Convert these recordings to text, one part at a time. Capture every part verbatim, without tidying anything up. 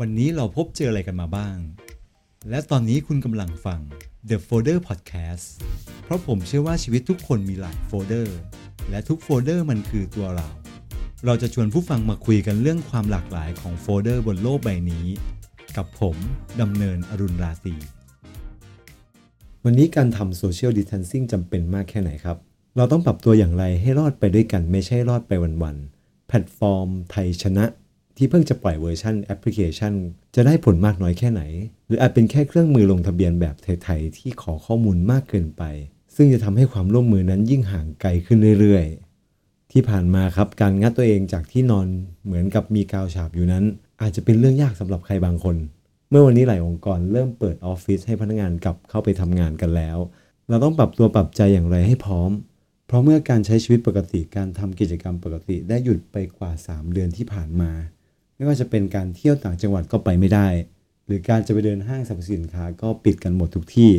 วันนี้เราพบเจออะไรกันมาบ้างและตอนนี้คุณกำลังฟัง The Folder Podcast เพราะผมเชื่อว่าชีวิตทุกคนมีหลายโฟลเดอร์และทุกโฟลเดอร์มันคือตัวเราเราจะชวนผู้ฟังมาคุยกันเรื่องความหลากหลายของโฟลเดอร์บนโลกใบนี้กับผมดำเนินอรุณราตรีวันนี้การทำ Social Distancing จำเป็นมากแค่ไหนครับเราต้องปรับตัวอย่างไรให้รอดไปด้วยกันไม่ใช่รอดไปวันๆแพลตฟอร์มไทยชนะที่เพิ่งจะปล่อยเวอร์ชันแอปพลิเคชันจะได้ผลมากน้อยแค่ไหนหรืออาจเป็นแค่เครื่องมือลงทะเบียนแบบไทยๆที่ขอข้อมูลมากเกินไปซึ่งจะทำให้ความร่วมมือนั้นยิ่งห่างไกลขึ้นเรื่อยๆที่ผ่านมาครับการงัดตัวเองจากที่นอนเหมือนกับมีกาวฉาบอยู่นั้นอาจจะเป็นเรื่องยากสำหรับใครบางคนเมื่อวันนี้หลายองค์กรเริ่มเปิดออฟฟิศให้พนักงานกลับเข้าไปทำงานกันแล้วเราต้องปรับตัวปรับใจอย่างไรให้พร้อมเพราะเมื่อการใช้ชีวิตปกติการทำกิจกรรมปกติได้หยุดไปกว่าสามเดือนที่ผ่านมาไม่ว่าจะเป็นการเที่ยวต่างจังหวัดก็ไปไม่ได้หรือการจะไปเดินห้างสรรพสินค้าก็ปิดกันหมดทุกที่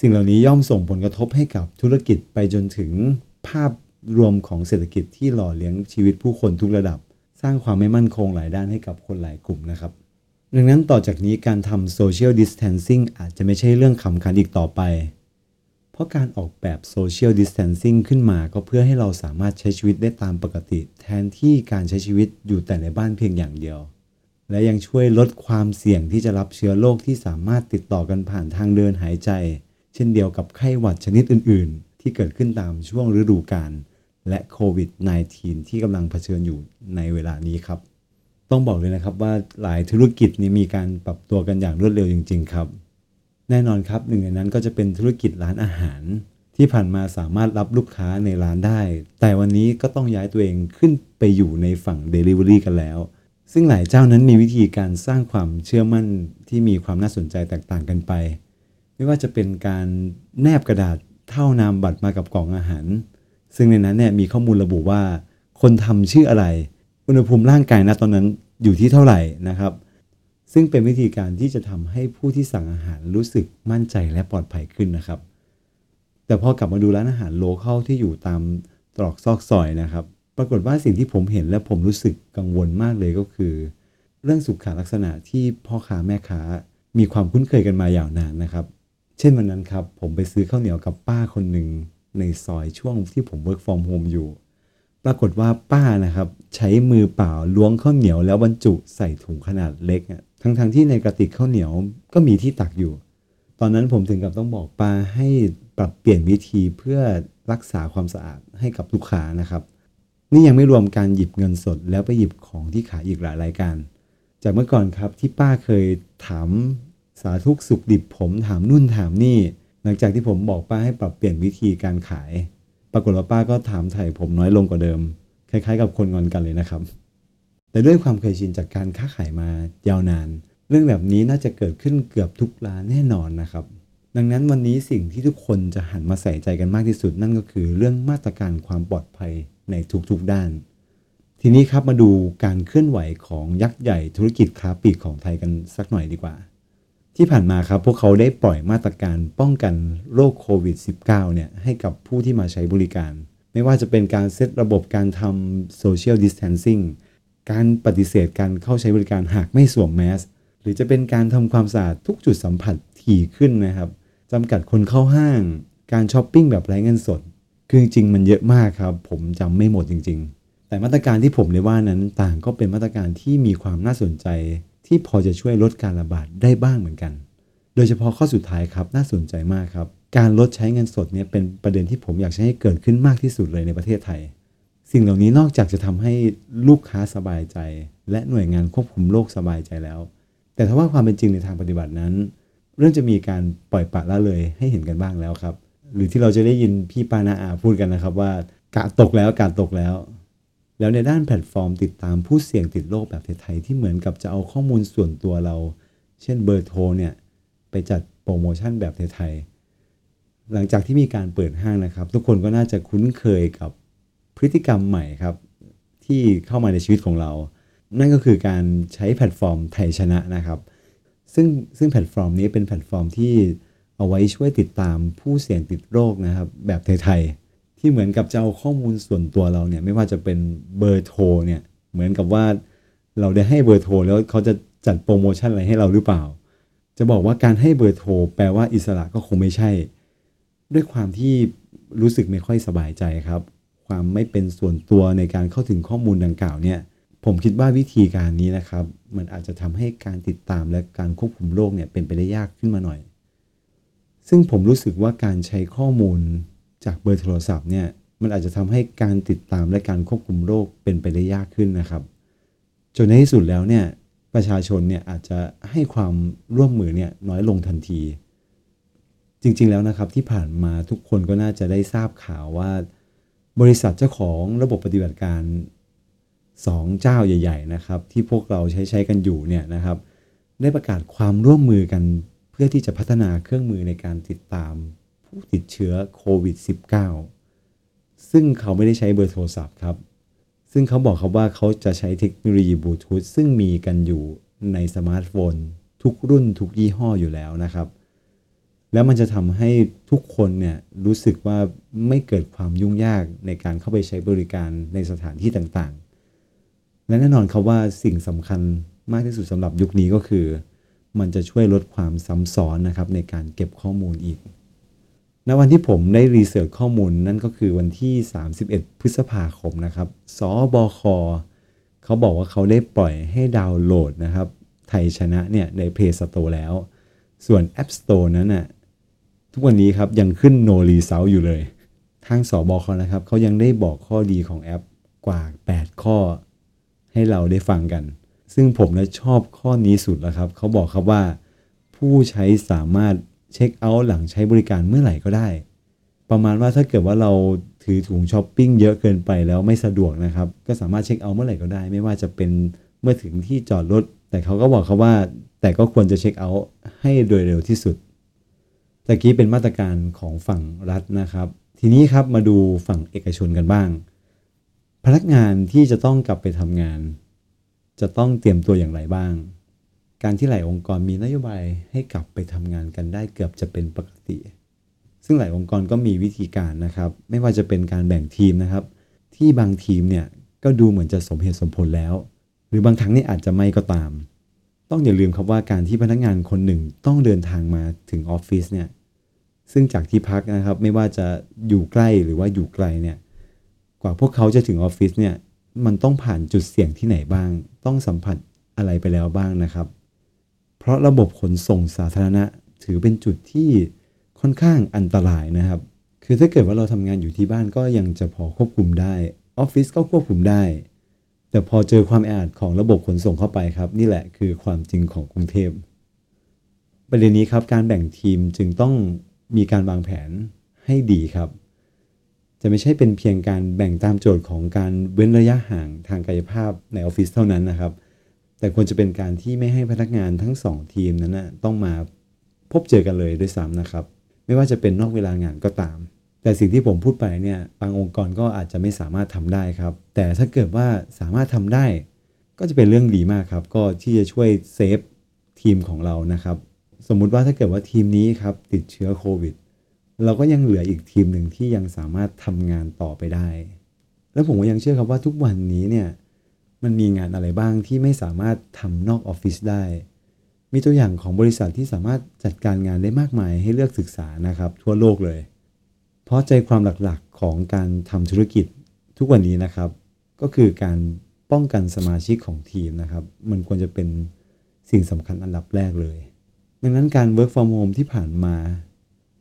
สิ่งเหล่านี้ย่อมส่งผลกระทบให้กับธุรกิจไปจนถึงภาพรวมของเศรษฐกิจที่หล่อเลี้ยงชีวิตผู้คนทุกระดับสร้างความไม่มั่นคงหลายด้านให้กับคนหลายกลุ่มนะครับดังนั้นต่อจากนี้การทำ Social Distancing อาจจะไม่ใช่เรื่องขำขันอีกต่อไปเพราะการออกแบบ Social Distancing ขึ้นมาก็เพื่อให้เราสามารถใช้ชีวิตได้ตามปกติแทนที่การใช้ชีวิตอยู่แต่ในบ้านเพียงอย่างเดียวและยังช่วยลดความเสี่ยงที่จะรับเชื้อโรคที่สามารถติดต่อกันผ่านทางเดินหายใจเช่นเดียวกับไข้หวัดชนิดอื่นๆที่เกิดขึ้นตามช่วงฤดูกาลและโควิด สิบเก้า ที่กำลังเผชิญอยู่ในเวลานี้ครับต้องบอกเลยนะครับว่าหลายธุรกิจนี้มีการปรับตัวกันอย่างรวดเร็วจริงๆครับแน่นอนครับหนึ่งในนั้นก็จะเป็นธุรกิจร้านอาหารที่ผ่านมาสามารถรับลูกค้าในร้านได้แต่วันนี้ก็ต้องย้ายตัวเองขึ้นไปอยู่ในฝั่ง Delivery กันแล้วซึ่งหลายเจ้านั้นมีวิธีการสร้างความเชื่อมั่นที่มีความน่าสนใจแตกต่างกันไปไม่ว่าจะเป็นการแนบกระดาษเท่านามบัตรมากับกล่องอาหารซึ่งในนั้นเนี่ยมีข้อมูลระบุว่าคนทำชื่ออะไรอุณหภูมิร่างกายณตอนนั้นอยู่ที่เท่าไหร่นะครับซึ่งเป็นวิธีการที่จะทำให้ผู้ที่สั่งอาหารรู้สึกมั่นใจและปลอดภัยขึ้นนะครับแต่พอกลับมาดูร้านอาหารโลคอลที่อยู่ตามตรอกซอกซอยนะครับปรากฏว่าสิ่งที่ผมเห็นและผมรู้สึกกังวลมากเลยก็คือเรื่องสุขลักษณะที่พ่อค้าแม่ค้ามีความคุ้นเคยกันมายาวนานนะครับเช่นวันนั้นครับผมไปซื้อข้าวเหนียวกับป้าคนหนึ่งในซอยช่วงที่ผม work from home อยู่ปรากฏว่าป้านะครับใช้มือเปล่าล้วงข้าวเหนียวแล้วบรรจุใส่ถุงขนาดเล็กทั้งๆ ท, ที่ในกระติกข้าวเหนียวก็มีที่ตักอยู่ตอนนั้นผมถึงกับต้องบอกป้าให้ปรับเปลี่ยนวิธีเพื่อรักษาความสะอาดให้กับลูกค้านะครับนี่ยังไม่รวมการหยิบเงินสดแล้วไปหยิบของที่ขายอีกหลายรายการจากเมื่อก่อนครับที่ป้าเคยถามสาธุสุขดิบผมถามนู่นถามนี่หลังจากที่ผมบอกป้าให้ปรับเปลี่ยนวิธีการขายปรากฏว่าป้าก็ถามไถ่ผมน้อยลงกว่าเดิมคล้ายๆกับคนงอนกันเลยนะครับแต่ด้วยความเคยชินจากการค้าขายมายาวนานเรื่องแบบนี้น่าจะเกิดขึ้นเกือบทุกร้านแน่นอนนะครับดังนั้นวันนี้สิ่งที่ทุกคนจะหันมาใส่ใจกันมากที่สุดนั่นก็คือเรื่องมาตรการความปลอดภัยในทุกๆด้านทีนี้ครับมาดูการเคลื่อนไหวของยักษ์ใหญ่ธุรกิจค้าปลีกของไทยกันสักหน่อยดีกว่าที่ผ่านมาครับพวกเขาได้ปล่อยมาตรการป้องกันโรคโควิด สิบเก้า เนี่ยให้กับผู้ที่มาใช้บริการไม่ว่าจะเป็นการเซตระบบการทำ Social Distancing การปฏิเสธการเข้าใช้บริการหากไม่สวมแมสหรือจะเป็นการทำความสะอาดทุกจุดสัมผัสถี่ขึ้นนะครับจำกัดคนเข้าห้างการช้อปปิ้งแบบไร้เงินสดคือจริงๆมันเยอะมากครับผมจำไม่หมดจริงๆแต่มาตรการที่ผมได้ว่านั้นต่างก็เป็นมาตรการที่มีความน่าสนใจที่พอจะช่วยลดการระบาดได้บ้างเหมือนกันโดยเฉพาะข้อสุดท้ายครับน่าสนใจมากครับการลดใช้เงินสดเนี่ยเป็นประเด็นที่ผมอยากให้เกิดขึ้นมากที่สุดเลยในประเทศไทยสิ่งเหล่านี้นอกจากจะทำให้ลูกค้าสบายใจและหน่วยงานควบคุมโรคสบายใจแล้วแต่ถ้าว่าความเป็นจริงในทางปฏิบัตินั้นเริ่มจะมีการปล่อยปละละเลยให้เห็นกันบ้างแล้วครับหรือที่เราจะได้ยินพี่ปานาอาพูดกันนะครับว่ากาดตกแล้วกาดตกแล้วแล้วในด้านแพลตฟอร์มติดตามผู้เสี่ยงติดโรคแบบไทยๆที่เหมือนกับจะเอาข้อมูลส่วนตัวเราเช่นเบอร์โทรเนี่ยไปจัดโปรโมชั่นแบบไทยๆหลังจากที่มีการเปิดห้างนะครับทุกคนก็น่าจะคุ้นเคยกับพฤติกรรมใหม่ครับที่เข้ามาในชีวิตของเรานั่นก็คือการใช้แพลตฟอร์มไทยชนะนะครับซึ่งซึ่งแพลตฟอร์มนี้เป็นแพลตฟอร์มที่เอาไว้ช่วยติดตามผู้เสี่ยงติดโรคนะครับแบบไทยๆที่เหมือนกับจะเอาข้อมูลส่วนตัวเราเนี่ยไม่ว่าจะเป็นเบอร์โทรเนี่ยเหมือนกับว่าเราได้ให้เบอร์โทรแล้วเขาจะ จัดโปรโมชั่นอะไรให้เราหรือเปล่าจะบอกว่าการให้เบอร์โทรแปลว่าอิสระก็คงไม่ใช่ด้วยความที่รู้สึกไม่ค่อยสบายใจครับความไม่เป็นส่วนตัวในการเข้าถึงข้อมูลดังกล่าวเนี่ยผมคิดว่าวิธีการนี้นะครับมันอาจจะทำให้การติดตามและการควบคุมโรคเนี่ยเป็นไปได้ยากขึ้นมาหน่อยซึ่งผมรู้สึกว่าการใช้ข้อมูลจากเบอร์โทรศัพท์เนี่ยมันอาจจะทำให้การติดตามและการควบคุมโรคเป็นไปได้ยากขึ้นนะครับจนในที่สุดแล้วเนี่ยประชาชนเนี่ยอาจจะให้ความร่วมมือเนี่ยน้อยลงทันทีจริงๆแล้วนะครับที่ผ่านมาทุกคนก็น่าจะได้ทราบข่าวว่าบริษัทเจ้าของระบบปฏิบัติการสองเจ้าใหญ่ๆนะครับที่พวกเราใช้ใช้กันอยู่เนี่ยนะครับได้ประกาศความร่วมมือกันเพื่อที่จะพัฒนาเครื่องมือในการติดตามผู้ติดเชื้อโควิด สิบเก้า ซึ่งเขาไม่ได้ใช้เบอร์โทรศัพท์ครับซึ่งเขาบอกเขาว่าเขาจะใช้เทคโนโลยีบลูทูธซึ่งมีกันอยู่ในสมาร์ทโฟนทุกรุ่นทุกยี่ห้ออยู่แล้วนะครับแล้วมันจะทำให้ทุกคนเนี่ยรู้สึกว่าไม่เกิดความยุ่งยากในการเข้าไปใช้บริการในสถานที่ต่างๆและแน่นอนครับว่าสิ่งสำคัญมากที่สุดสำหรับยุคนี้ก็คือมันจะช่วยลดความซ้ำซ้อนนะครับในการเก็บข้อมูลอีกณวันที่ผมได้รีเสิร์ชข้อมูลนั่นก็คือวันที่สามสิบเอ็ดพฤษภาคมนะครับสบค.เขาบอกว่าเขาได้ปล่อยให้ดาวน์โหลดนะครับไทยชนะเนี่ยใน Play Store แล้วส่วน App Store นั้นน่ะทุกวันนี้ครับยังขึ้น No Result อยู่เลยทางสบค.นะครับเขายังได้บอกข้อดีของแอปกว่าแปดข้อให้เราได้ฟังกันซึ่งผมนะชอบข้อนี้สุดแล้วครับเขาบอกครับว่าผู้ใช้สามารถเช็คเอาท์หลังใช้บริการเมื่อไหร่ก็ได้ประมาณว่าถ้าเกิดว่าเราถือถุงช้อปปิ้งเยอะเกินไปแล้วไม่สะดวกนะครับก็สามารถเช็คเอาท์เมื่อไหร่ก็ได้ไม่ว่าจะเป็นเมื่อถึงที่จอดรถแต่เขาก็บอกเขาว่าแต่ก็ควรจะเช็คเอาท์ให้โดยเร็วที่สุดตะกี้เป็นมาตรการของฝั่งรัฐนะครับทีนี้ครับมาดูฝั่งเอกชนกันบ้างพนักงานที่จะต้องกลับไปทำงานจะต้องเตรียมตัวอย่างไรบ้างการที่หลายองค์กรมีนโยบายให้กลับไปทำงานกันได้เกือบจะเป็นปกติซึ่งหลายองค์กรก็มีวิธีการนะครับไม่ว่าจะเป็นการแบ่งทีมนะครับที่บางทีมเนี่ยก็ดูเหมือนจะสมเหตุสมผลแล้วหรือบางครั้งนี่อาจจะไม่ก็ตามต้องอย่าลืมครับว่าการที่พนักงานคนหนึ่งต้องเดินทางมาถึงออฟฟิศเนี่ยซึ่งจากที่พักนะครับไม่ว่าจะอยู่ใกล้หรือว่าอยู่ไกลเนี่ยกว่าพวกเขาจะถึงออฟฟิศเนี่ยมันต้องผ่านจุดเสี่ยงที่ไหนบ้างต้องสัมผัสอะไรไปแล้วบ้างนะครับเพราะระบบขนส่งสาธารณะถือเป็นจุดที่ค่อนข้างอันตรายนะครับคือถ้าเกิดว่าเราทำงานอยู่ที่บ้านก็ยังจะพอควบคุมได้ออฟฟิศก็ควบคุมได้แต่พอเจอความแออัดของระบบขนส่งเข้าไปครับนี่แหละคือความจริงของกรุงเทพประเด็นนี้ครับการแบ่งทีมจึงต้องมีการวางแผนให้ดีครับจะไม่ใช่เป็นเพียงการแบ่งตามโจทย์ของการเว้นระยะห่างทางกายภาพในออฟฟิศเท่านั้นนะครับแต่ควรจะเป็นการที่ไม่ให้พนักงานทั้งสองทีมนั้นนะต้องมาพบเจอกันเลยด้วยซ้ำนะครับไม่ว่าจะเป็นนอกเวลางานก็ตามแต่สิ่งที่ผมพูดไปเนี่ยบางองค์กรก็อาจจะไม่สามารถทำได้ครับแต่ถ้าเกิดว่าสามารถทำได้ก็จะเป็นเรื่องดีมากครับก็ที่จะช่วยเซฟทีมของเรานะครับสมมุติว่าถ้าเกิดว่าทีมนี้ครับติดเชื้อโควิดเราก็ยังเหลืออีกทีมหนึ่งที่ยังสามารถทำงานต่อไปได้และผมก็ยังเชื่อครับว่าทุกวันนี้เนี่ยมันมีงานอะไรบ้างที่ไม่สามารถทำนอกออฟฟิศได้มีตัวอย่างของบริษัทที่สามารถจัดการงานได้มากมายให้เลือกศึกษานะครับทั่วโลกเลยเพราะใจความหลักๆของการทำธุรกิจทุกวันนี้นะครับก็คือการป้องกันสมาชิกของทีมนะครับมันควรจะเป็นสิ่งสำคัญอันดับแรกเลยดังนั้นการ work from home ที่ผ่านมา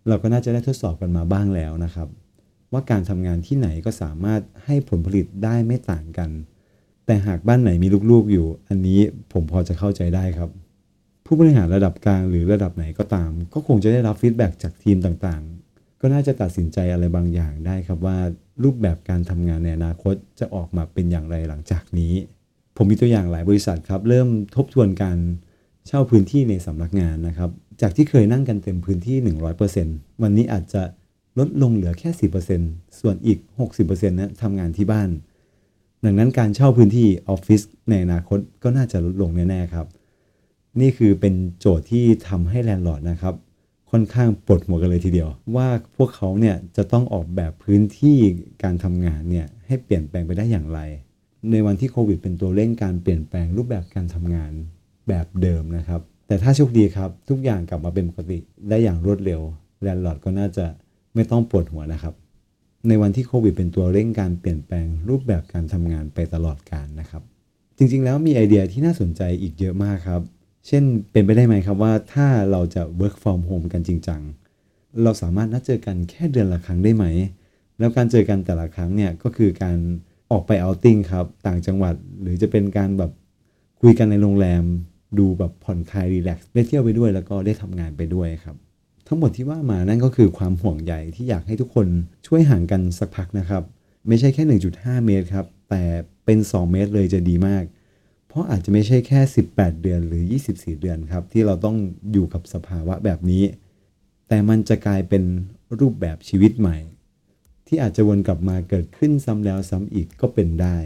เราก็น่าจะได้ทดสอบกันมาบ้างแล้วนะครับว่าการทำงานที่ไหนก็สามารถให้ผลผลิตได้ไม่ต่างกันแต่หากบ้านไหนมีลูกๆอยู่อันนี้ผมพอจะเข้าใจได้ครับผู้บริหารระดับกลางหรือระดับไหนก็ตามก็คงจะได้รับฟีดแบ็กจากทีมต่างๆก็น่าจะตัดสินใจอะไรบางอย่างได้ครับว่ารูปแบบการทำงานในอนาคตจะออกมาเป็นอย่างไรหลังจากนี้ผมมีตัวอย่างหลายบริษัทครับเริ่มทบทวนการเช่าพื้นที่ในสำนักงานนะครับจากที่เคยนั่งกันเต็มพื้นที่ หนึ่งร้อยเปอร์เซ็นต์ วันนี้อาจจะลดลงเหลือแค่ สิบเปอร์เซ็นต์ ส่วนอีก หกสิบเปอร์เซ็นต์ นะทำงานที่บ้านดังนั้นการเช่าพื้นที่ออฟฟิศในอนาคตก็น่าจะลดลงแน่ๆครับนี่คือเป็นโจทย์ที่ทำให้แลนด์ลอร์ดนะครับค่อนข้างปวดหัวกันเลยทีเดียวว่าพวกเขาเนี่ยจะต้องออกแบบพื้นที่การทำงานเนี่ยให้เปลี่ยนแปลงไปได้อย่างไรในวันที่โควิดเป็นตัวเร่งการเปลี่ยนแปลงรูปแบบการทำงาน แบบเดิมนะครับแต่ถ้าโชคดีครับทุกอย่างกลับมาเป็นปกติได้อย่างรวดเร็วแลนด์ลอร์ดก็น่าจะไม่ต้องปวดหัวนะครับในวันที่โควิดเป็นตัวเร่งการเปลี่ยนแปลงรูปแบบการทำงานไปตลอดกาลนะครับจริงๆแล้วมีไอเดียที่น่าสนใจอีกเยอะมากครับเช่นเป็นไปได้ไหมครับว่าถ้าเราจะ work from home กันจริงจังเราสามารถนัดเจอกันแค่เดือนละครั้งได้ไหมแล้วการเจอกันแต่ละครั้งเนี่ยก็คือการออกไปเอาท์ติ้งครับต่างจังหวัดหรือจะเป็นการแบบคุยกันในโรงแรมดูแบบผ่อนคลายรีแลกซ์ได้เที่ยวไปด้วยแล้วก็ได้ทำงานไปด้วยครับทั้งหมดที่ว่ามานั่นก็คือความห่วงใยที่อยากให้ทุกคนช่วยห่างกันสักพักนะครับไม่ใช่แค่ หนึ่งจุดห้า เมตรครับแต่เป็นสองเมตรเลยจะดีมากเพราะอาจจะไม่ใช่แค่สิบแปดเดือนหรือยี่สิบสี่เดือนครับที่เราต้องอยู่กับสภาวะแบบนี้แต่มันจะกลายเป็นรูปแบบชีวิตใหม่ที่อาจจะวนกลับมาเกิดขึ้นซ้ำแล้วซ้ำอีกก็เป็นได้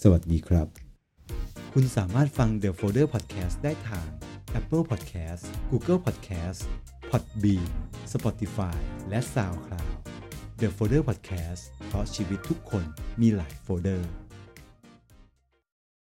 สวัสดีครับคุณสามารถฟัง The Folder Podcast ได้ทาง Apple Podcast Google Podcast Podbean Spotify และ SoundCloud The Folder Podcast เพราะชีวิตทุกคนมีหลายโฟลเดอร์